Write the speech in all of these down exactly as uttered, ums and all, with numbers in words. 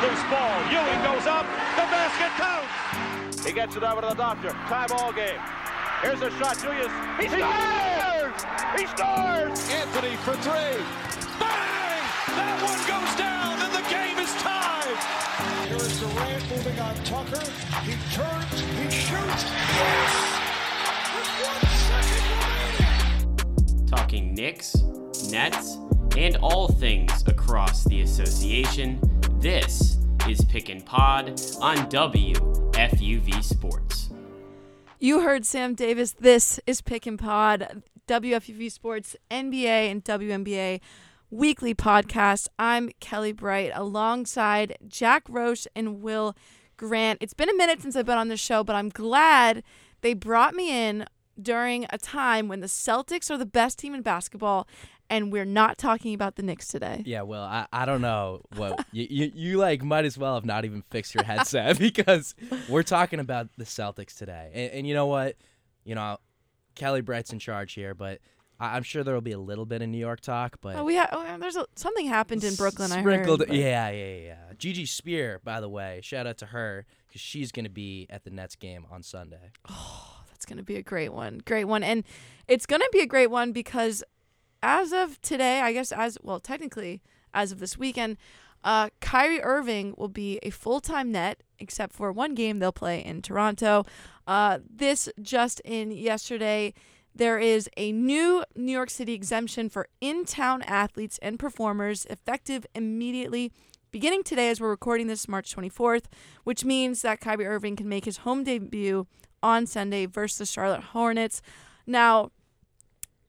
Loose ball. Ewing goes up. The basket counts. He gets it over to the doctor. Tie ball game. Here's a shot, Julius. He, he scores! scores! He scores! Anthony for three. Bang! That one goes down, and the game is tied. Here is Durant moving on Tucker. He turns. He shoots. Yes! Talking Knicks, Nets, and all things across the association, this is Pick and Pod on W F U V Sports. You heard Sam Davis. This is Pick and Pod, W F U V Sports N B A and W N B A weekly podcast. I'm Kelly Bright alongside Jack Roche and Will Grant. It's been a minute since I've been on the show, but I'm glad they brought me in during a time when the Celtics are the best team in basketball, and we're not talking about the Knicks today. Yeah, well, I, I don't know what you, you you like might as well have not even fixed your headset because we're talking about the Celtics today. And, and you know what? You know, Kelly Brett's in charge here, but I, I'm sure there will be a little bit of New York talk. But oh, we ha- oh, there's a, something happened in Brooklyn. I sprinkled, heard. But... Yeah, yeah, yeah. Gigi Spear, by the way, shout out to her because she's going to be at the Nets game on Sunday. Oh. It's going to be a great one. Great one. And it's going to be a great one because as of today, I guess as well, technically as of this weekend, uh, Kyrie Irving will be a full-time Net, except for one game they'll play in Toronto. Uh, this just in yesterday, there is a new New York City exemption for in-town athletes and performers effective immediately beginning today as we're recording this March twenty-fourth, which means that Kyrie Irving can make his home debut on Sunday versus the Charlotte Hornets. Now,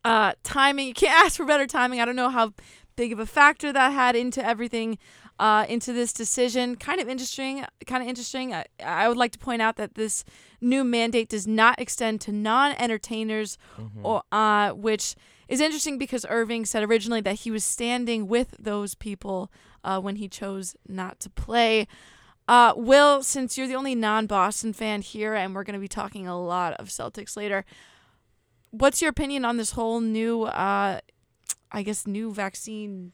uh, timing, you can't ask for better timing. I don't know how big of a factor that had into everything, uh, into this decision. Kind of interesting. Kind of interesting. I, I would like to point out that this new mandate does not extend to non-entertainers, mm-hmm. or uh, which is interesting because Irving said originally that he was standing with those people uh, when he chose not to play. Uh, Will, since you're the only non-Boston fan here, and we're going to be talking a lot of Celtics later, what's your opinion on this whole new, uh, I guess, new vaccine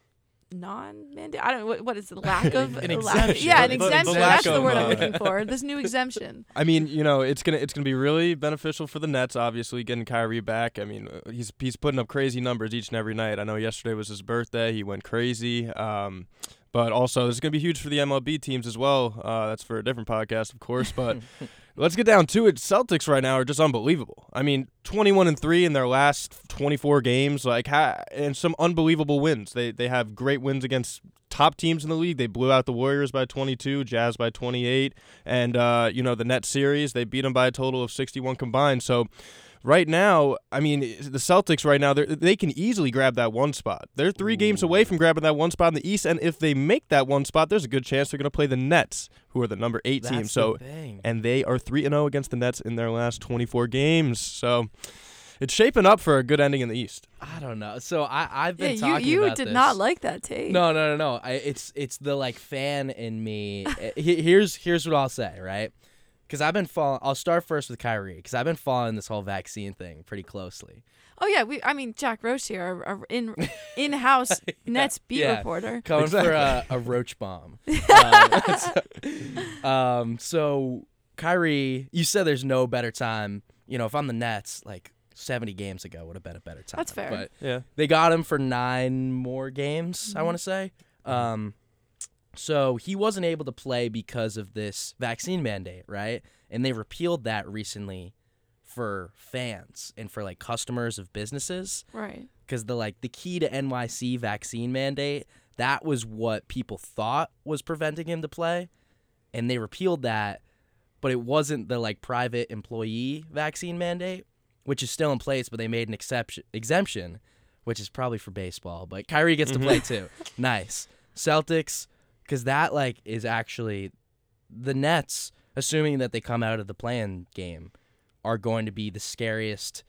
non-mandate? I don't know. What, what is the lack of? an exemption. Lack, yeah, an the, exemption. The That's of, the word I'm looking for. This new exemption. I mean, you know, it's going to it's gonna be really beneficial for the Nets, obviously, getting Kyrie back. I mean, he's, he's putting up crazy numbers each and every night. I know yesterday was his birthday. He went crazy. Um... But also, this is going to be huge for the M L B teams as well. Uh, that's for a different podcast, of course. But let's get down to it. Celtics right now are just unbelievable. I mean, twenty-one and three in their last twenty-four games, like, ha- and some unbelievable wins. They they have great wins against top teams in the league. They blew out the Warriors by twenty-two, Jazz by twenty-eight, and uh, you know the Nets series. They beat them by a total of sixty-one combined. So. Right now, I mean, the Celtics right now, they can easily grab that one spot. They're three Ooh. games away from grabbing that one spot in the East, and if they make that one spot, there's a good chance they're going to play the Nets, who are the number eight That's team. So, the and they are three and oh against the Nets in their last twenty-four games. So, it's shaping up for a good ending in the East. I don't know. So, I, I've been yeah, talking you, you about this. You did not like that take. No, no, no, no. I, it's, it's the, like, fan in me. here's, here's what I'll say, right? Because I've been following, I'll start first with Kyrie, because I've been following this whole vaccine thing pretty closely. Oh, yeah. we. I mean, Jack Roche here, our, our in, in-house yeah, Nets beat yeah. reporter. Coming exactly. for a, a roach bomb. uh, so, um, so, Kyrie, you said there's no better time. You know, if I'm the Nets, like seventy games ago would have been a better time. That's fair. But yeah. They got him for nine more games, mm-hmm. I want to say. Um So he wasn't able to play because of this vaccine mandate, right? And they repealed that recently for fans and for, like, customers of businesses. Right. Because the, like, the key to N Y C vaccine mandate, that was what people thought was preventing him to play. And they repealed that, but it wasn't the, like, private employee vaccine mandate, which is still in place, but they made an exception, exemption, which is probably for baseball. But Kyrie gets mm-hmm. to play, too. Nice. Celtics... Because that, like, is actually the Nets, assuming that they come out of the play-in game, are going to be the scariest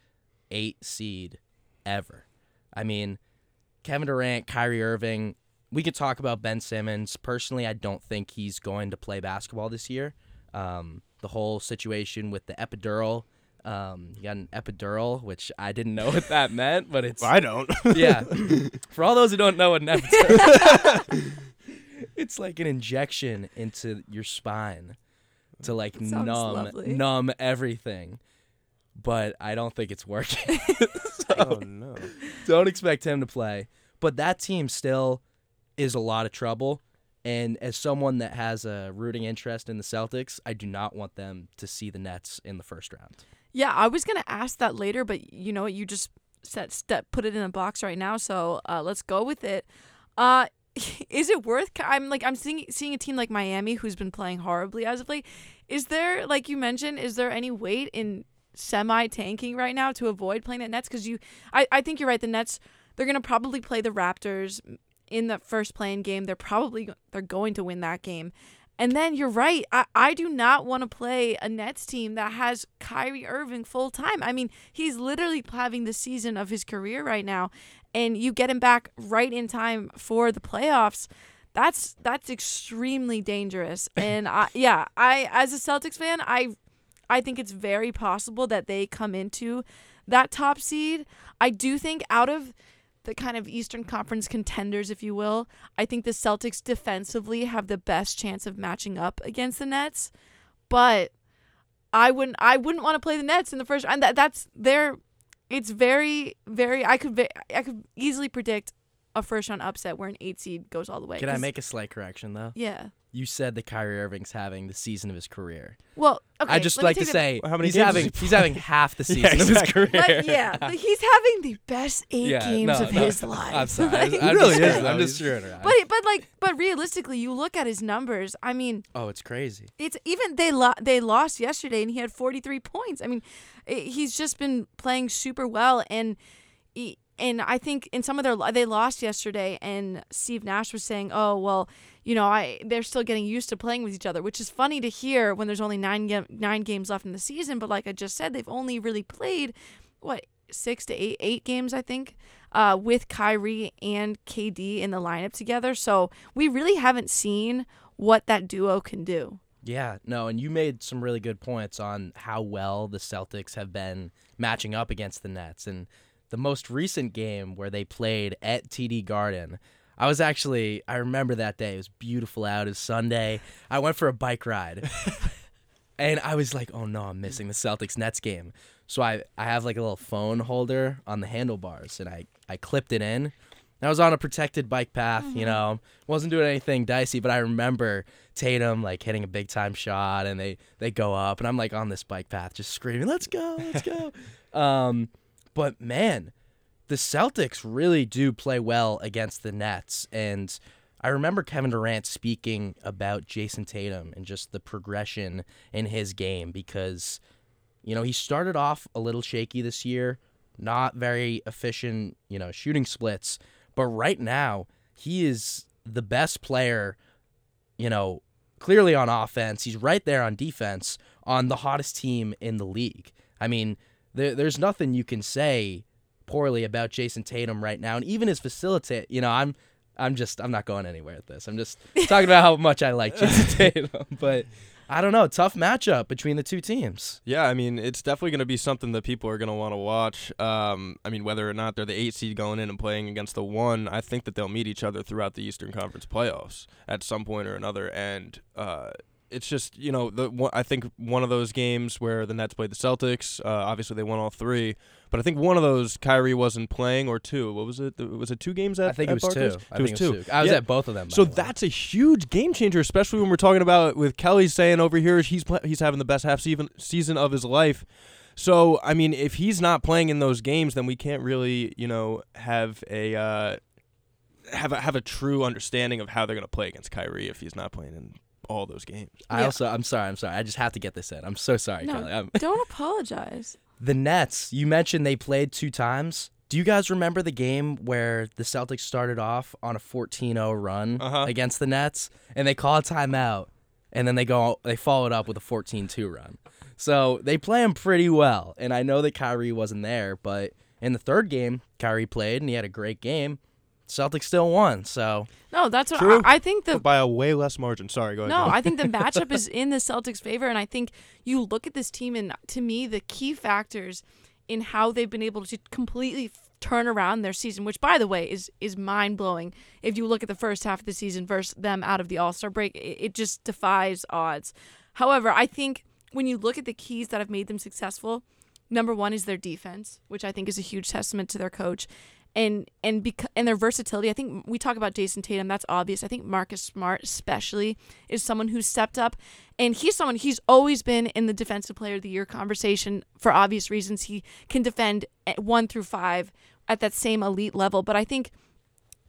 eight seed ever. I mean, Kevin Durant, Kyrie Irving, we could talk about Ben Simmons. Personally, I don't think he's going to play basketball this year. Um, the whole situation with the epidural. Um, he got an epidural, which I didn't know what that meant, but it's... Well, I don't. yeah. For all those who don't know what an epidural It's like an injection into your spine to like numb lovely. numb everything. But I don't think it's working. so oh, no. Don't expect him to play. But that team still is a lot of trouble. And as someone that has a rooting interest in the Celtics, I do not want them to see the Nets in the first round. Yeah, I was going to ask that later, but you know what? You just set, step, put it in a box right now, so uh, let's go with it. Uh, is it worth – I'm like I'm seeing, seeing a team like Miami who's been playing horribly as of late. Is there, like you mentioned, is there any weight in semi-tanking right now to avoid playing the Nets? Because you I, – I think you're right. The Nets, they're going to probably play the Raptors – in the first play-in game, they're probably they're going to win that game. And then you're right. I, I do not want to play a Nets team that has Kyrie Irving full-time. I mean, he's literally having the season of his career right now, and you get him back right in time for the playoffs. That's that's extremely dangerous. And, I, yeah, I as a Celtics fan, I I think it's very possible that they come into that top seed. I do think out of – the kind of Eastern Conference contenders, if you will, I think the Celtics defensively have the best chance of matching up against the Nets. But I wouldn't I wouldn't want to play the Nets in the first round. That, that's their it's very, very I could I could easily predict a first round upset where an eight seed goes all the way. Can I make a slight correction though? Yeah. You said that Kyrie Irving's having the season of his career. Well, okay. I just like to say a, he's having he he's having half the season yeah, exactly. of his career. But yeah, but he's having the best eight yeah, games no, of no, his no, life. I'm sorry, like, I'm, I'm really just, is. I'm just screwing around. But but like but realistically, you look at his numbers. I mean, oh, it's crazy. It's even they lo- they lost yesterday, and he had forty-three points. I mean, it, he's just been playing super well, and he, and I think in some of their they lost yesterday, and Steve Nash was saying, oh well. You know, I they're still getting used to playing with each other, which is funny to hear when there's only nine ga- nine games left in the season. But like I just said, they've only really played, what, six to eight eight games, I think, uh, with Kyrie and K D in the lineup together. So we really haven't seen what that duo can do. Yeah, no, and you made some really good points on how well the Celtics have been matching up against the Nets. And the most recent game where they played at T D Garden, I was actually, I remember that day. It was beautiful out. It was Sunday. I went for a bike ride. And I was like, oh, no, I'm missing the Celtics-Nets game. So I, I have like a little phone holder on the handlebars, and I, I clipped it in. And I was on a protected bike path, mm-hmm. you know. Wasn't doing anything dicey, but I remember Tatum like hitting a big-time shot, and they, they go up. And I'm like on this bike path just screaming, let's go, let's go. um, but, man. The Celtics really do play well against the Nets, and I remember Kevin Durant speaking about Jayson Tatum and just the progression in his game because, you know, he started off a little shaky this year, not very efficient, you know, shooting splits, but right now he is the best player, you know, clearly on offense. He's right there on defense on the hottest team in the league. I mean, there, there's nothing you can say poorly about Jayson Tatum right now, and even his facilitate. You know, I'm, I'm just, I'm not going anywhere at this. I'm just talking about how much I like Jayson Tatum, but I don't know. Tough matchup between the two teams. Yeah, I mean, it's definitely going to be something that people are going to want to watch. Um, I mean, whether or not they're the eight seed going in and playing against the one, I think that they'll meet each other throughout the Eastern Conference playoffs at some point or another, and. Uh, It's just, you know, the one, I think one of those games where the Nets played the Celtics, uh, obviously they won all three, but I think one of those Kyrie wasn't playing or two. What was it? Was it two games at I think at it was Barclays? two. I think it was two. two. I was yeah. at both of them. So that's a huge game changer, especially when we're talking about with Kelly saying over here he's play, he's having the best half season of his life. So, I mean, if he's not playing in those games, then we can't really, you know, have a uh, have a, have a true understanding of how they're going to play against Kyrie if he's not playing in all those games. Yeah. I also, I'm sorry, I'm sorry. I just have to get this in. I'm so sorry, no, Carly. I'm, don't apologize. The Nets, you mentioned they played two times. Do you guys remember the game where the Celtics started off on a fourteen oh run uh-huh. against the Nets, and they call a timeout, and then they go, they follow it up with a fourteen two run? So they play them pretty well, and I know that Kyrie wasn't there, but in the third game, Kyrie played, and he had a great game. Celtics still won, so no, that's what I, I think. The by a way less margin. Sorry, go ahead. No, go. I think the matchup is in the Celtics' favor, and I think you look at this team, and to me, the key factors in how they've been able to completely turn around their season, which, by the way, is is mind-blowing. If you look at the first half of the season versus them out of the All-Star break, it, it just defies odds. However, I think when you look at the keys that have made them successful, number one is their defense, which I think is a huge testament to their coach. And and beca- and their versatility. I think we talk about Jayson Tatum. That's obvious. I think Marcus Smart especially is someone who stepped up. And he's someone, he's always been in the Defensive Player of the Year conversation for obvious reasons. He can defend one through five at that same elite level. But I think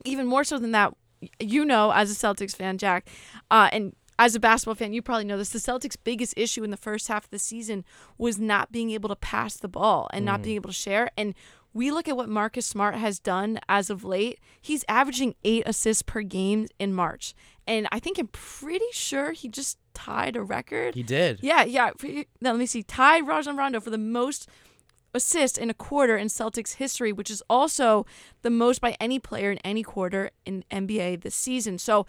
even more so than that, you know, as a Celtics fan, Jack, uh, and as a basketball fan, you probably know this, the Celtics' biggest issue in the first half of the season was not being able to pass the ball and mm. not being able to share. And we look at what Marcus Smart has done as of late. He's averaging eight assists per game in March. And I think I'm pretty sure he just tied a record. He did. Yeah, yeah. Now, let me see. Tied Rajon Rondo for the most assists in a quarter in Celtics history, which is also the most by any player in any quarter in N B A this season. So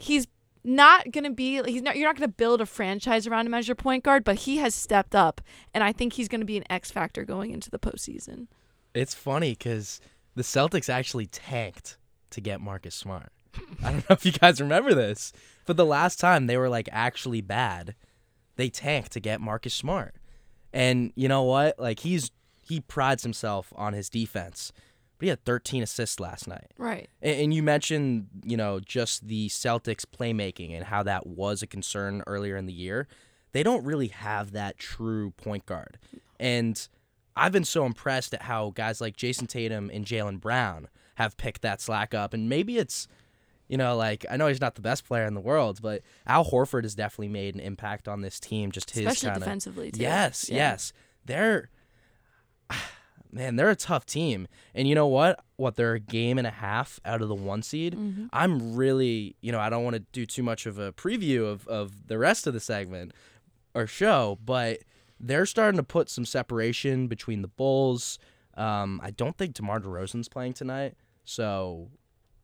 he's not going to be, he's not, you're not going to build a franchise around him as your point guard, but he has stepped up. And I think he's going to be an X factor going into the postseason. It's funny because the Celtics actually tanked to get Marcus Smart. I don't know if you guys remember this, but the last time they were, like, actually bad, they tanked to get Marcus Smart. And you know what? Like, he's he prides himself on his defense, but he had thirteen assists last night. Right. And, and you mentioned, you know, just the Celtics playmaking and how that was a concern earlier in the year. They don't really have that true point guard. And I've been so impressed at how guys like Jayson Tatum and Jaylen Brown have picked that slack up. And maybe it's, you know, like, I know he's not the best player in the world, but Al Horford has definitely made an impact on this team. Just his Especially kinda, defensively, too. Yes, yeah. yes. They're, man, they're a tough team. And you know what? What, they're a game and a half out of the one seed. Mm-hmm. I'm really, you know, I don't want to do too much of a preview of, of the rest of the segment or show, but they're starting to put some separation between the Bulls. Um, I don't think DeMar DeRozan's playing tonight. So,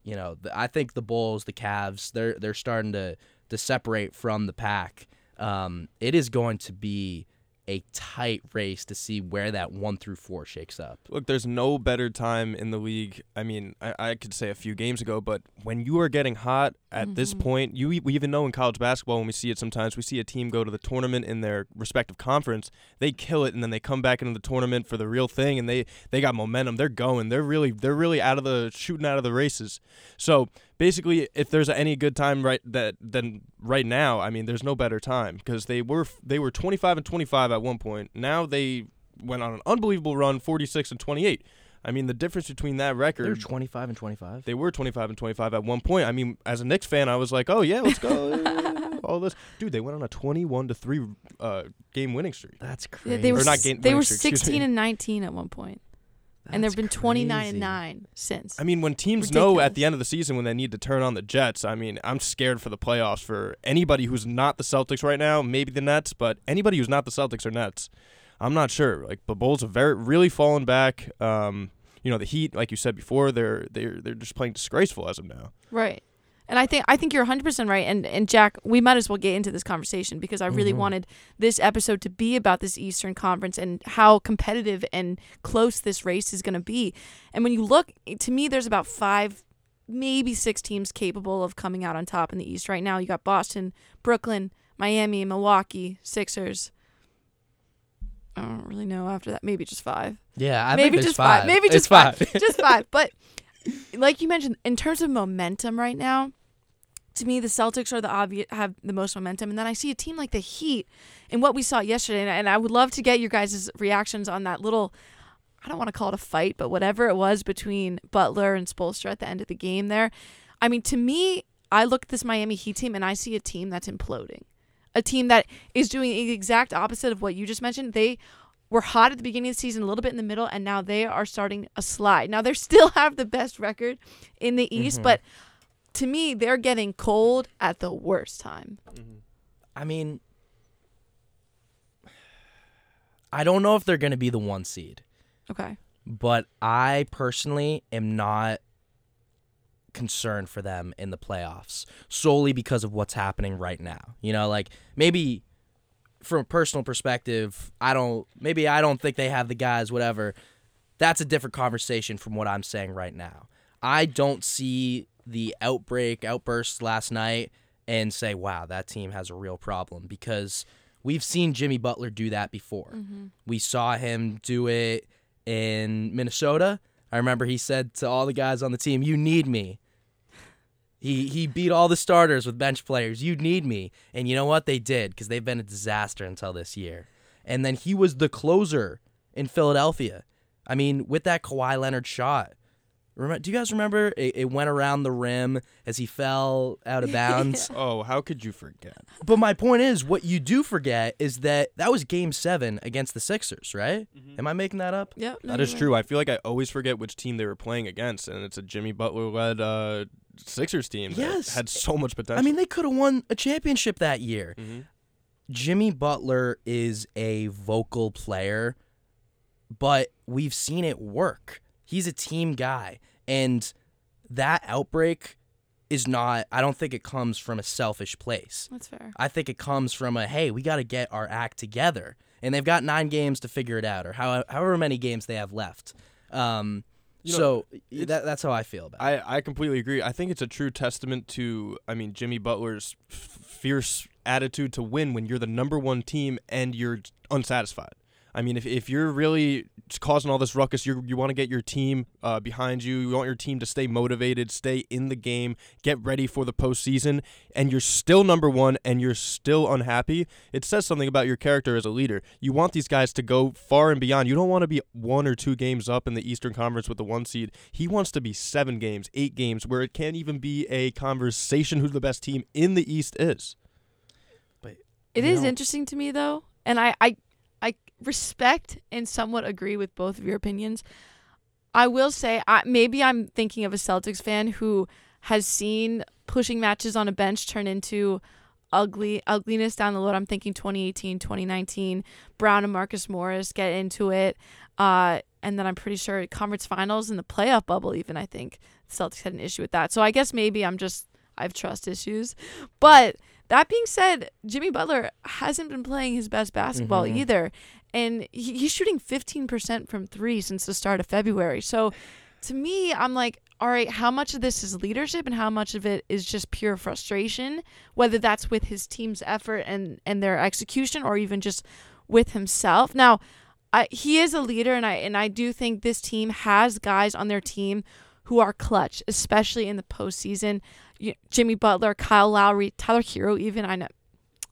you know, the, I think the Bulls, the Cavs, they're they're starting to, to separate from the pack. Um, it is going to be a tight race to see where that one through four shakes up. Look, there's no better time in the league. I mean, I, I could say a few games ago, but when you are getting hot at mm-hmm. this point, you we even know in college basketball, when we see it sometimes, we see a team go to the tournament in their respective conference, they kill it, and then they come back into the tournament for the real thing, and they, they got momentum. They're going. They're really they're really out of the shooting out of the races. So basically, if there's any good time right that then right now, I mean, there's no better time because they were they were twenty-five and twenty-five at one point. Now they went on an unbelievable run, forty-six and twenty-eight. I mean, the difference between that record. They were twenty-five and twenty-five. They were twenty-five and twenty-five at one point. I mean, as a Knicks fan, I was like, "Oh yeah, let's go." All this, dude. They went on a twenty-one to three uh, game winning streak. That's crazy. Yeah, they were, or not game, they were streak, sixteen and nineteen at one point. That's and there have been twenty-nine and nine since. I mean, when teams Ridiculous. know at the end of the season when they need to turn on the Jets, I mean, I'm scared for the playoffs for anybody who's not the Celtics right now, maybe the Nets, but anybody who's not the Celtics or Nets, I'm not sure. Like, the Bulls have very, really fallen back. Um, you know, the Heat, like you said before, they're they're they're just playing disgraceful as of now. Right. And I think I think you're one hundred percent right. And, and, Jack, we might as well get into this conversation because I really mm-hmm. wanted this episode to be about this Eastern Conference and how competitive and close this race is going to be. And when you look, to me, there's about five, maybe six teams capable of coming out on top in the East right now. You got Boston, Brooklyn, Miami, Milwaukee, Sixers. I don't really know after that. Maybe just five. Yeah, I maybe think just five. five. Maybe just it's five. five. Just five. But like you mentioned, in terms of momentum right now, to me, the Celtics are the obvious, have the most momentum. And then I see a team like the Heat and what we saw yesterday. And, and I would love to get your guys' reactions on that little, I don't want to call it a fight, but whatever it was between Butler and Spoelstra at the end of the game there. I mean, to me, I look at this Miami Heat team and I see a team that's imploding. A team that is doing the exact opposite of what you just mentioned. They were hot at the beginning of the season, a little bit in the middle, and now they are starting a slide. Now, they still have the best record in the East, mm-hmm. but to me, they're getting cold at the worst time. I mean, I don't know if they're going to be the one seed. Okay. But I personally am not concerned for them in the playoffs solely because of what's happening right now. You know, like, maybe from a personal perspective, I don't, maybe I don't think they have the guys, whatever. that's a different conversation from what I'm saying right now. I don't see the outbreak, outburst last night and say, wow, that team has a real problem, because we've seen Jimmy Butler do that before. Mm-hmm. We saw him do it in Minnesota. I remember he said to all the guys on the team, you need me. He he beat all the starters with bench players. You need me. And you know what? They did, because they've been a disaster until this year. And then he was the closer in Philadelphia. I mean, with that Kawhi Leonard shot. Remember, do you guys remember it, it went around the rim as he fell out of bounds? Yeah. Oh, how could you forget? But my point is, what you do forget is that that was game seven against the Sixers, right? Mm-hmm. Am I making that up? Yeah. No, that is right. True. I feel like I always forget which team they were playing against, and it's a Jimmy Butler-led uh, Sixers team that yes. had so much potential. I mean, they could have won a championship that year. Mm-hmm. Jimmy Butler is a vocal player, but we've seen it work. He's a team guy. And that outbreak is not, I don't think it comes from a selfish place. That's fair. I think it comes from a, hey, we got to get our act together. And they've got nine games to figure it out, or how, however many games they have left. Um, you know, so that, that's how I feel about it. I, I completely agree. I think it's a true testament to, I mean, Jimmy Butler's f- fierce attitude to win when you're the number one team and you're unsatisfied. I mean, if if you're really causing all this ruckus, you you want to get your team uh, behind you. You want your team to stay motivated, stay in the game, get ready for the postseason, and you're still number one and you're still unhappy. It says something about your character as a leader. You want these guys to go far and beyond. You don't want to be one or two games up in the Eastern Conference with the one seed. He wants to be seven games, eight games, where it can't even be a conversation who the best team in the East is. But it is know. interesting to me, though, and I... I respect and somewhat agree with both of your opinions. I will say, I, maybe I'm thinking of a Celtics fan who has seen pushing matches on a bench turn into ugly ugliness down the road. I'm thinking twenty eighteen, twenty nineteen, Brown and Marcus Morris get into it. Uh, and then I'm pretty sure conference finals and the playoff bubble even, I think, the Celtics had an issue with that. So I guess maybe I'm just, I have trust issues. But that being said, Jimmy Butler hasn't been playing his best basketball mm-hmm. either. And he, he's shooting fifteen percent from three since the start of February. So to me, I'm like, all right, how much of this is leadership and how much of it is just pure frustration, whether that's with his team's effort and, and their execution or even just with himself. Now, I, he is a leader, and I and I do think this team has guys on their team who are clutch, especially in the postseason. You, Jimmy Butler, Kyle Lowry, Tyler Hero even, I know.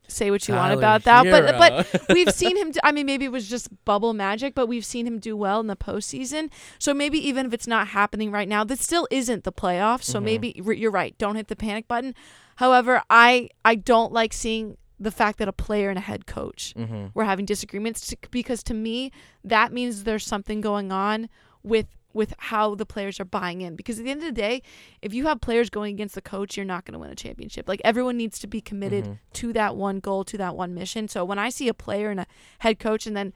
Say what you Tyler want about that, Hero. but but we've seen him do, I mean, maybe it was just bubble magic, but we've seen him do well in the postseason. So maybe even if it's not happening right now, that still isn't the playoffs. So mm-hmm. maybe you're right. Don't hit the panic button. However, I I don't like seeing the fact that a player and a head coach mm-hmm. were having disagreements to, because to me that means there's something going on with. with how the players are buying in. Because at the end of the day, if you have players going against the coach, you're not going to win a championship. Like, everyone needs to be committed mm-hmm. to that one goal, to that one mission. So when I see a player and a head coach, and then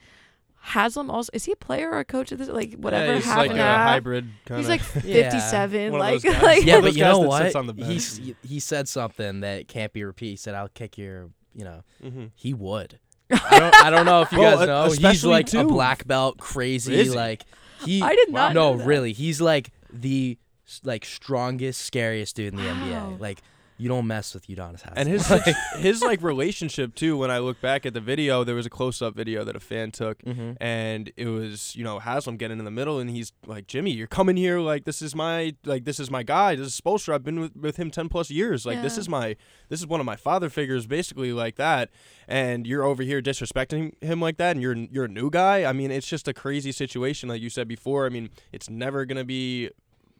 Haslam also, is he a player or a coach? Of this? Like, whatever. Yeah, he's like a hybrid kind of. He's like fifty-seven. Yeah, like, like, yeah, but you know what? He, he said something that can't be repeated. He said, I'll kick your, you know, mm-hmm. he would. I don't, I don't know if you well, guys know. He's like too. a black belt, crazy, crazy. like. He, I did not. Wow. No, really. He's like the like strongest, scariest dude in the wow. N B A. Like, you don't mess with Udonis Haslam. And his like, his like relationship too. When I look back at the video, there was a close up video that a fan took, mm-hmm. and it was you know Haslam getting in the middle, and he's like, Jimmy, you're coming here like this is my like this is my guy. This is Spoelstra. I've been with, with him ten plus years. Like yeah. this is my this is one of my father figures, basically like that. And you're over here disrespecting him like that, and you're you're a new guy. I mean, it's just a crazy situation, like you said before. I mean, it's never gonna be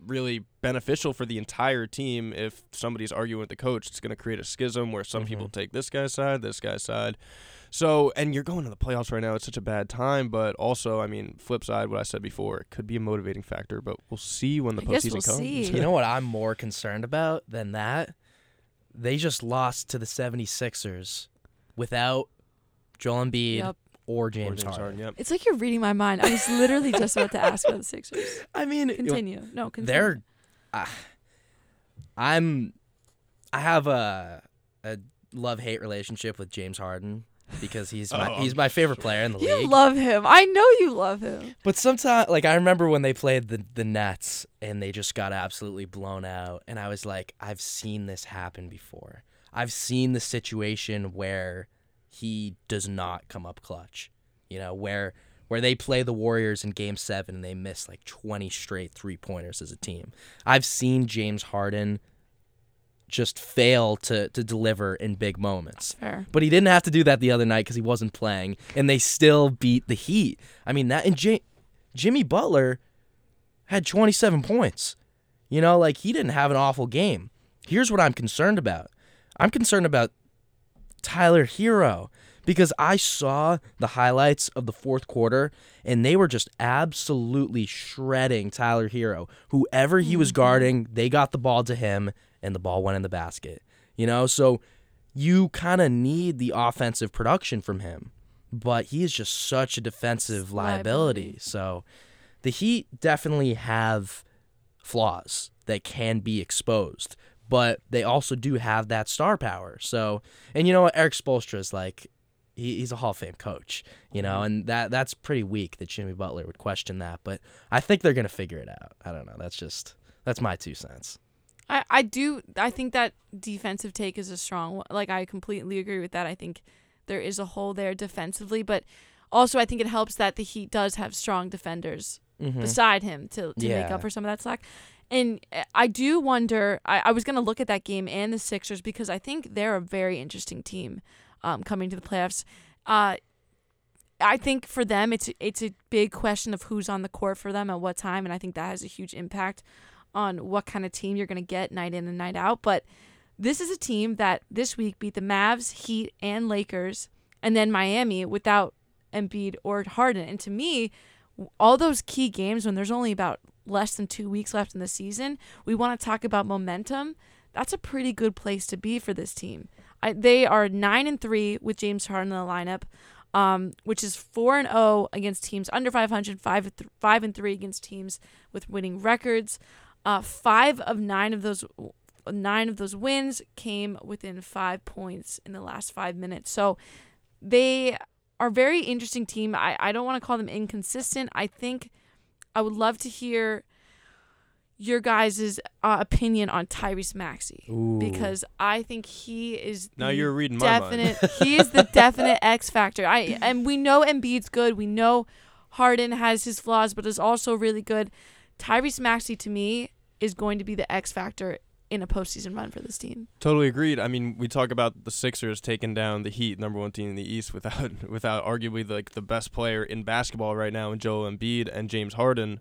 really beneficial for the entire team if somebody's arguing with the coach. It's going to create a schism where some mm-hmm. people take this guy's side, this guy's side. So, and you're going to the playoffs right now. It's such a bad time, but also, I mean, flip side, what I said before, it could be a motivating factor, but we'll see when the I postseason we'll comes. See. You know what I'm more concerned about than that? They just lost to the seventy-sixers without Joel Embiid. Yep. Or James, or James Harden. Harden yep. It's like you're reading my mind. I was literally just about to ask about the Sixers. I mean, continue. You know, no, continue. They're, uh, I'm, I have a a love hate relationship with James Harden. because he's my, oh, he's my favorite sure. player in the you league. You love him. I know you love him. But sometimes, like, I remember when they played the, the Nets and they just got absolutely blown out. And I was like, I've seen this happen before. I've seen the situation where he does not come up clutch, you know, where where they play the Warriors in Game seven and they miss like twenty straight three-pointers as a team. I've seen James Harden just fail to, to deliver in big moments. Fair. But he didn't have to do that the other night because he wasn't playing, and they still beat the Heat. I mean, that and J- Jimmy Butler had twenty-seven points. You know, like, he didn't have an awful game. Here's what I'm concerned about. I'm concerned about Tyler Hero because I saw the highlights of the fourth quarter, and they were just absolutely shredding Tyler Hero. Whoever he was guarding, they got the ball to him, and the ball went in the basket. You know, so you kind of need the offensive production from him, but he is just such a defensive liability. liability. So the Heat definitely have flaws that can be exposed, but they also do have that star power. So, and you know what, Eric Spoelstra is like, he, he's a Hall of Fame coach, you know, and that that's pretty weak that Jimmy Butler would question that, but I think they're going to figure it out. I don't know. That's just, that's my two cents. I, I do, I think that defensive take is a strong one. Like, I completely agree with that. I think there is a hole there defensively, but also I think it helps that the Heat does have strong defenders mm-hmm. beside him to, to yeah. make up for some of that slack. And I do wonder, I, I was going to look at that game and the Sixers because I think they're a very interesting team um, coming to the playoffs. Uh, I think for them, it's it's a big question of who's on the court for them at what time, and I think that has a huge impact on what kind of team you're going to get night in and night out. But this is a team that this week beat the Mavs, Heat, and Lakers, and then Miami without Embiid or Harden. And to me, all those key games when there's only about less than two weeks left in the season, we want to talk about momentum. That's a pretty good place to be for this team. I, they are nine and three with James Harden in the lineup, um, which is four and zero against teams under five hundred, five five and three against teams with winning records. Uh, five of nine of those nine of those wins came within five points in the last five minutes. So they are a very interesting team. I, I don't want to call them inconsistent. I think I would love to hear your guys' uh, opinion on Tyrese Maxey. Ooh. Because I think he is now you're reading my mind. He is the definite X factor. I and we know Embiid's good. We know Harden has his flaws, but is also really good. Tyrese Maxey, to me, is going to be the X factor in a postseason run for this team. Totally agreed. I mean, we talk about the Sixers taking down the Heat, number one team in the East, without without arguably like the best player in basketball right now in Joel Embiid and James Harden.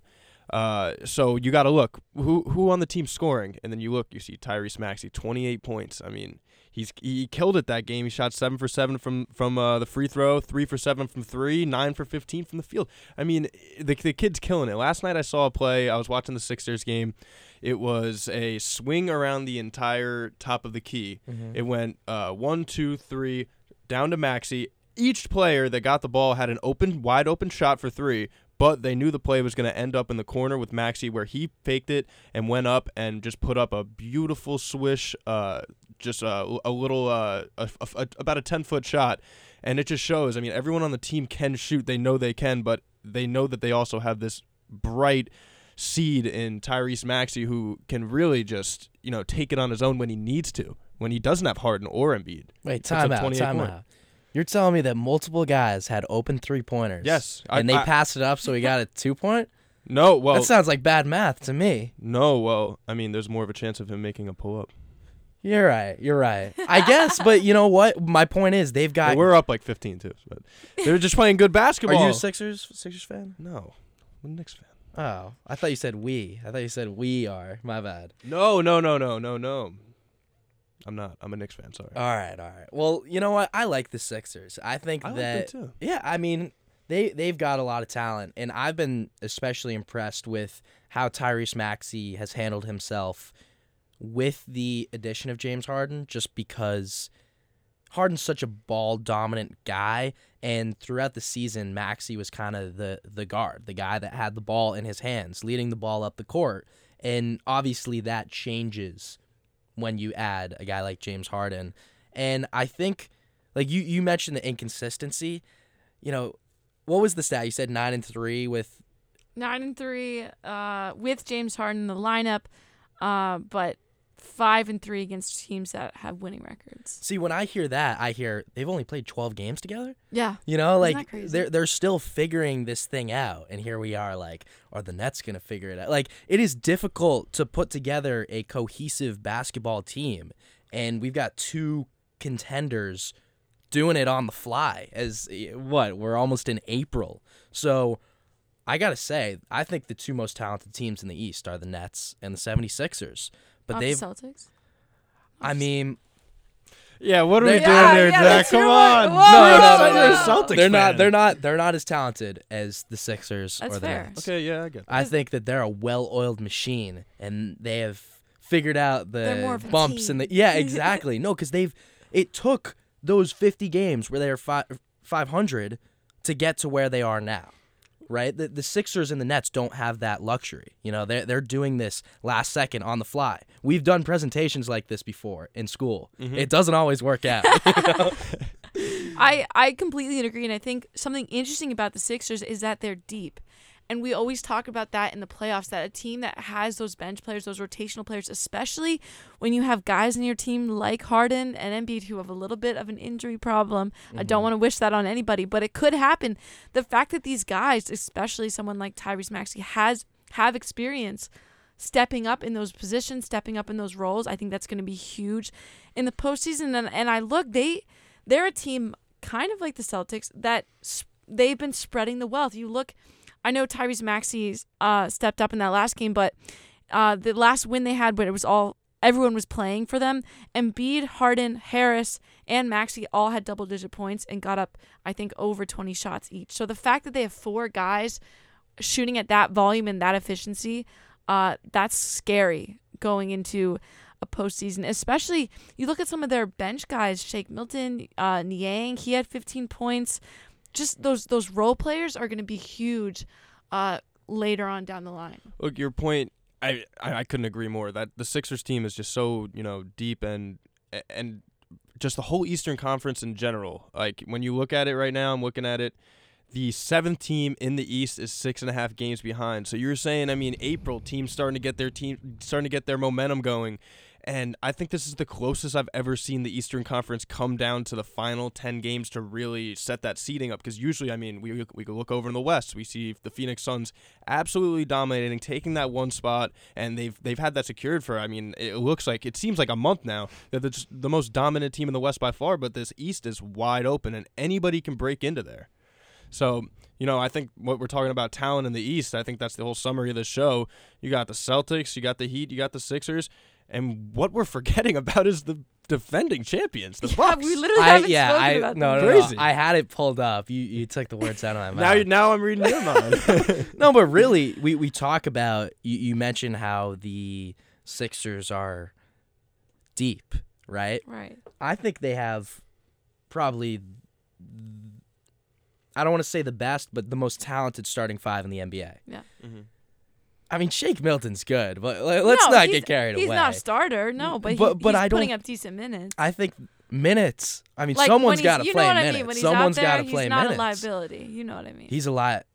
Uh, so you got to look who who on the team scoring, and then you look, you see Tyrese Maxey, twenty-eight points. I mean, he's he killed it that game. He shot seven for seven from from uh, the free throw, three for seven from three, nine for fifteen from the field. I mean, the the kid's killing it. Last night I saw a play. I was watching the Sixers game. It was a swing around the entire top of the key. Mm-hmm. It went uh, one, two, three, down to Maxey. Each player that got the ball had an open, wide open shot for three. But they knew the play was going to end up in the corner with Maxey, where he faked it and went up and just put up a beautiful swish, uh, just a, a little, uh, a, a, about a ten-foot shot. And it just shows, I mean, everyone on the team can shoot. They know they can, but they know that they also have this bright seed in Tyrese Maxey who can really just, you know, take it on his own when he needs to, when he doesn't have Harden or Embiid. Wait, time out, time point. out. You're telling me that multiple guys had open three-pointers. Yes. I, and they I, passed it up, so we got a two-point? No, well... That sounds like bad math to me. No, well, I mean, there's more of a chance of him making a pull-up. You're right. You're right. I guess, but you know what? My point is they've got... Well, we're up like fifteen, too. But they're just playing good basketball. Are you a Sixers, Sixers fan? No. I'm a Knicks fan. Oh. I thought you said we. I thought you said we are. My bad. No, no, no, no, no, no. I'm not. I'm a Knicks fan, sorry. All right, all right. Well, you know what? I like the Sixers. I think I that like them too. Yeah, I mean, they they've got a lot of talent, and I've been especially impressed with how Tyrese Maxey has handled himself with the addition of James Harden, just because Harden's such a ball dominant guy, and throughout the season Maxey was kind of the the guard, the guy that had the ball in his hands, leading the ball up the court. And obviously that changes when you add a guy like James Harden. And I think like you, you mentioned the inconsistency. You know, what was the stat? You said nine and three with nine and three uh, with James Harden in the lineup, uh, but five and three against teams that have winning records. See, when I hear that, I hear they've only played twelve games together. Yeah, you know, like they're they're still figuring this thing out, and here we are, like, are the Nets gonna figure it out? Like, it is difficult to put together a cohesive basketball team, and we've got two contenders doing it on the fly. As what we're almost in April, so. I got to say, I think the two most talented teams in the East are the Nets and the 76ers. But Not they've the Celtics? I mean... Yeah, what are we doing yeah, there, yeah, Jack? Come on. Whoa, no, no, no, no, no. Celtics they're not they're not they're not as talented as the Sixers That's or the fair. Nets. Okay, yeah, I get that. I think that they're a well-oiled machine and they have figured out the bumps and the Yeah, exactly. No, cuz they've it took those fifty games where they were five hundred to get to where they are now. Right, the the Sixers and the Nets don't have that luxury. You know, they're they're doing this last second on the fly. We've done presentations like this before in school. Mm-hmm. It doesn't always work out. You know? I I completely agree, and I think something interesting about the Sixers is that they're deep, and we always talk about that in the playoffs. That a team that has those bench players, those rotational players, especially when you have guys in your team like Harden and Embiid who have a little bit of an injury problem. Mm-hmm. I don't want to wish that on anybody, but it could happen. The fact that these guys, especially someone like Tyrese Maxey, has have experience stepping up in those positions, stepping up in those roles, I think that's going to be huge in the postseason. And, and I look, they they're a team kind of like the Celtics that sp- they've been spreading the wealth. You look. I know Tyrese Maxey uh, stepped up in that last game, but uh, the last win they had, but it was all everyone was playing for them. Embiid, Harden, Harris, and Maxey all had double-digit points and got up, I think, over twenty shots each. So the fact that they have four guys shooting at that volume and that efficiency, uh, that's scary going into a postseason. Especially, you look at some of their bench guys, Shake Milton, uh, Niang, he had fifteen points. Just those those role players are going to be huge uh, later on down the line. Look, your point, I, I I couldn't agree more. That the Sixers team is just so, you know, deep and and just the whole Eastern Conference in general. Like, when you look at it right now, I'm looking at it, the seventh team in the East is six and a half games behind. So you're saying, I mean, April teams starting to get their team starting to get their momentum going. And I think this is the closest I've ever seen the Eastern Conference come down to the final ten games to really set that seeding up. Because usually, I mean, we we look over in the West, we see the Phoenix Suns absolutely dominating, taking that one spot, and they've they've had that secured for. I mean, it looks like it seems like a month now. They're the, the most dominant team in the West by far, but this East is wide open, and anybody can break into there. So, you know, I think what we're talking about talent in the East, I think that's the whole summary of the show. You got the Celtics, you got the Heat, you got the Sixers, and what we're forgetting about is the defending champions, the yeah, Bucks. We literally haven't I, yeah, spoken I, about no, them. No, no, Crazy. No, I had it pulled up. You you took the words out of my mouth. Now, you, now I'm reading your mind. No, but really, we, we talk about, you, you mentioned how the Sixers are deep, right? Right. I think they have probably... I don't want to say the best, but the most talented starting five in the N B A. Yeah. Mm-hmm. I mean, Shake Milton's good, but let's no, not get carried he's away. He's not a starter, no, but, he, but, but he's I putting up decent minutes. I think minutes. I mean, like someone's got to play I mean? minutes. When he's someone's got to play minutes. He's not minutes. a liability. You know what I mean? He's a lot.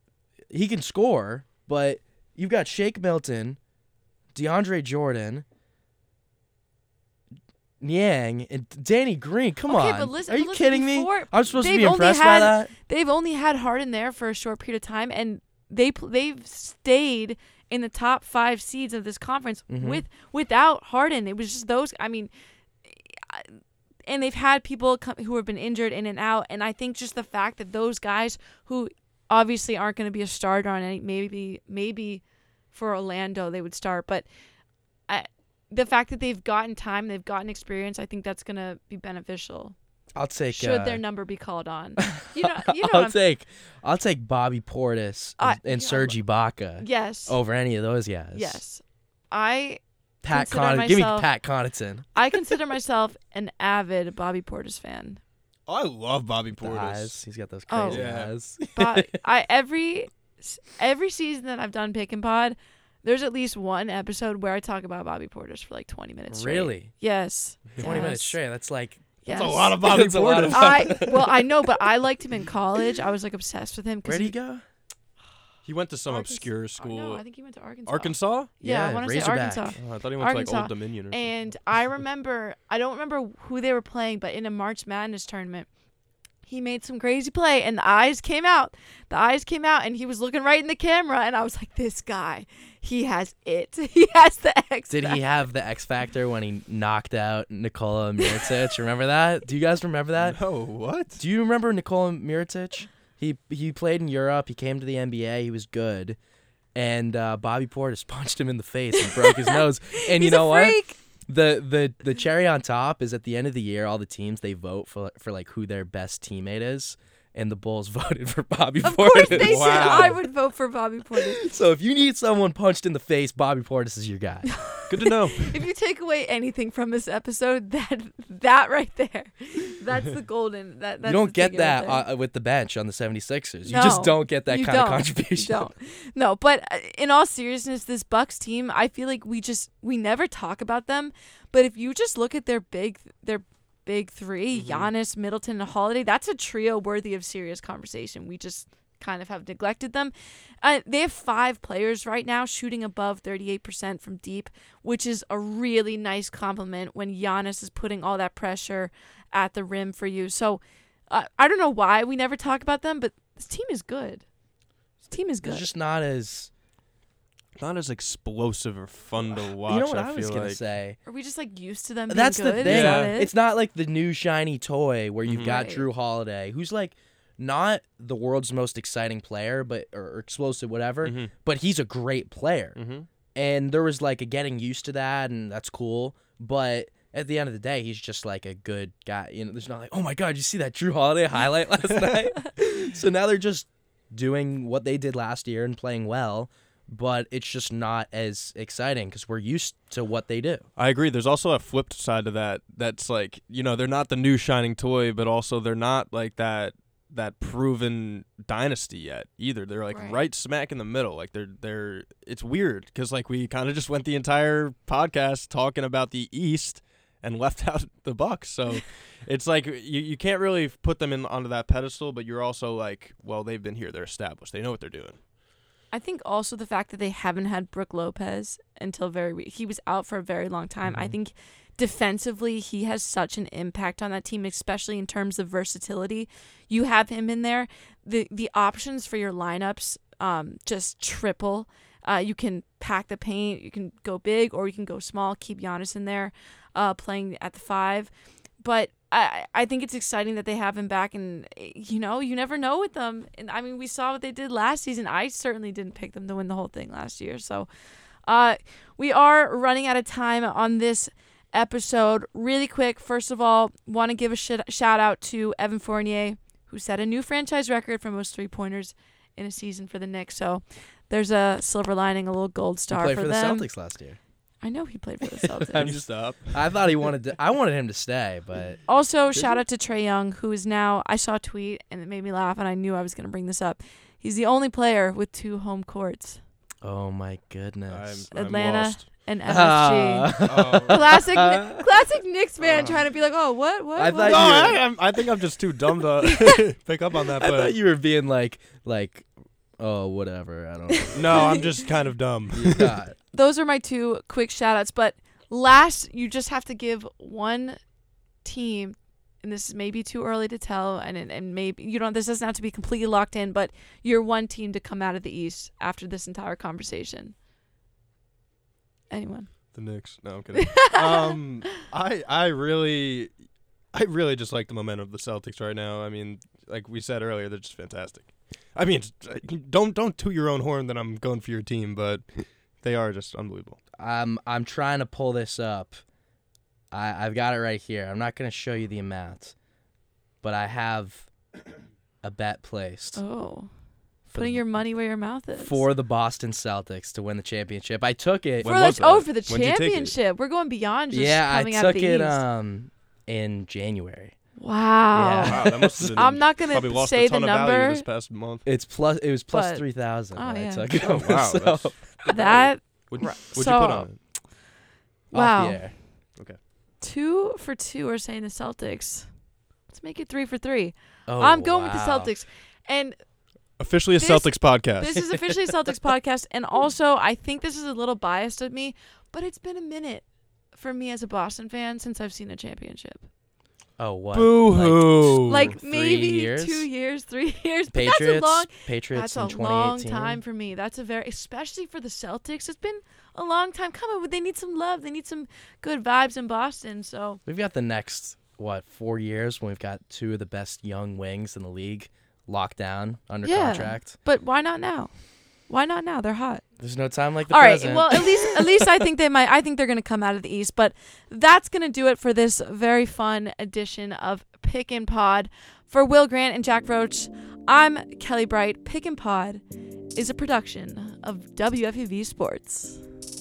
He can score, but you've got Shake Milton, DeAndre Jordan, Niang, and Danny Green. Come okay, on. But listen, Are you listen, kidding me? I'm supposed to be impressed had, by that? They've only had Harden there for a short period of time, and they they've stayed in the top five seeds of this conference mm-hmm. with without Harden. It was just those, I mean, and they've had people come, who have been injured in and out, and I think just the fact that those guys who obviously aren't going to be a starter on any, maybe maybe for Orlando they would start, but I, the fact that they've gotten time, they've gotten experience, I think that's going to be beneficial. I'll take should uh, their number be called on. You know, you know I'll take, I'll take Bobby Portis uh, and, and yeah. Serge Ibaka. Yes, over any of those guys. Yes, I. Pat Connaughton, give me Pat Connaughton. I consider myself an avid Bobby Portis fan. Oh, I love Bobby Portis. Eyes. He's got those crazy oh, yeah. eyes. Bob, I every every season that I've done Pick and Pod, there's at least one episode where I talk about Bobby Portis for like twenty minutes straight. Really? Yes. twenty yes. minutes straight. That's like. Yes. That's a lot of Bobby Portis. A lot of Bobby. I, well, I know, but I liked him in college. I was like obsessed with him. Where'd he, he go? He went to some Arkansas. obscure school. Oh, no, I think he went to Arkansas. Arkansas? Yeah, yeah I want to say Arkansas. Oh, I thought he went Arkansas. to like Old Dominion or something. And I remember, I don't remember who they were playing, but in a March Madness tournament, he made some crazy play, and the eyes came out. The eyes came out, and he was looking right in the camera, and I was like, this guy, he has it. He has the X Did factor. He have the X Factor when he knocked out Nikola Mirotic? Remember that? Do you guys remember that? No, what? Do you remember Nikola Mirotic? He he played in Europe. He came to the N B A. He was good. And uh, Bobby Portis punched him in the face and broke his nose. And He's you know a freak. what? The, the the cherry on top is at the end of the year, all the teams, they vote for for like who their best teammate is, and the Bulls voted for Bobby of Portis. Of course they wow. said I would vote for Bobby Portis. So if you need someone punched in the face, Bobby Portis is your guy. Good to know. If you take away anything from this episode, that that right there, that's the golden. That that's you don't get that right uh, with the bench on the 76ers. You no, just don't get that kind don't. of contribution. You don't. No, but in all seriousness, this Bucks team, I feel like we just we never talk about them. But if you just look at their big their big three, mm-hmm. Giannis, Middleton, and Holiday, that's a trio worthy of serious conversation. We just kind of have neglected them. Uh, they have five players right now shooting above thirty-eight percent from deep, which is a really nice compliment when Giannis is putting all that pressure at the rim for you. So uh, I don't know why we never talk about them, but this team is good. This team is good. It's just not as not as explosive or fun to watch. You know what I, I was gonna like. say? Are we just like used to them being That's good? the thing. Yeah. That it? It's not like the new shiny toy where you've mm-hmm. got right. Jrue Holiday, who's like not the world's most exciting player, but or explosive, whatever. Mm-hmm. But he's a great player, mm-hmm. and there was like a getting used to that, and that's cool. But at the end of the day, he's just like a good guy. You know, there's not like, oh my god, you see that Jrue Holiday highlight last night? So now they're just doing what they did last year and playing well, but it's just not as exciting because we're used to what they do. I agree. There's also a flipped side to that. That's like, you know, they're not the new shining toy, but also they're not like that. that proven dynasty yet either. They're like right, right smack in the middle. Like they're they're it's weird because like we kind of just went the entire podcast talking about the East and left out the Bucks. So it's like you, you can't really put them in onto that pedestal, but you're also like, well, they've been here, they're established, they know what they're doing. I think also the fact that they haven't had Brook Lopez until very re- he was out for a very long time. Mm-hmm. I think defensively, he has such an impact on that team, especially in terms of versatility. You have him in there. The the options for your lineups um, just triple. Uh, you can pack the paint. You can go big or you can go small. Keep Giannis in there uh, playing at the five. But I, I think it's exciting that they have him back. And, you know, you never know with them. And, I mean, we saw what they did last season. I certainly didn't pick them to win the whole thing last year. So uh, we are running out of time on this episode. Really quick, first of all, want to give a sh- shout out to Evan Fournier, who set a new franchise record for most three-pointers in a season for the Knicks. So there's a silver lining, a little gold star for them. He played for, for the Celtics last year. I know he played for the Celtics. Can you stop? I thought he wanted to, I wanted him to stay, but also shout out to Trae Young, who is now, I saw a tweet and it made me laugh and I knew I was going to bring this up. He's the only player with two home courts. Oh my goodness. I'm, I'm Atlanta lost. And M S G. Uh, oh. Classic classic Knicks fan uh, trying to be like, oh, what, what, I what? No, were, I, I think I'm just too dumb to pick up on that. I but. thought you were being like, like, oh, whatever. I don't know. No, I'm just kind of dumb. You're not. Those are my two quick shout-outs. But last, you just have to give one team, and this is maybe too early to tell, and and maybe you know this doesn't have to be completely locked in, but you're one team to come out of the East after this entire conversation. Anyone? The Knicks. No, I'm kidding. um, I I really, I really just like the momentum of the Celtics right now. I mean, like we said earlier, they're just fantastic. I mean, don't don't toot your own horn that I'm going for your team, but they are just unbelievable. I'm I'm trying to pull this up. I I've got it right here. I'm not going to show you the amount, but I have a bet placed. Oh. Putting your money where your mouth is. For the Boston Celtics to win the championship. I took it. For the, oh, for the championship. We're going beyond just yeah, coming out of the East. Yeah, I took it um, in January. Wow. Yeah. Wow, that must have I'm not going to say the number. This past month. It's plus, it was plus three thousand. Oh, yeah. I took it. Oh, wow. So. That. What'd, what'd so, you put on? Wow. Okay. two for two are saying the Celtics. Let's make it three for three. Oh, I'm going wow. with the Celtics. And officially a this, Celtics podcast. This is officially a Celtics podcast. And also, I think this is a little biased of me, but it's been a minute for me as a Boston fan since I've seen a championship. Oh, what? Boo-hoo. Like, like maybe years? two years, three years. Patriots, but that's a long, Patriots that's in a long time for me. That's a very, especially for the Celtics. It's been a long time coming. They need some love. They need some good vibes in Boston. So we've got the next, what, four years when we've got two of the best young wings in the league locked down, under yeah, contract. But why not now? Why not now? They're hot. There's no time like the present. All right. Well, at least at least I think they might. I think they're going to come out of the East. But that's going to do it for this very fun edition of Pick and Pod. For Will Grant and Jack Roach, I'm Kelly Bright. Pick and Pod is a production of W F U V Sports.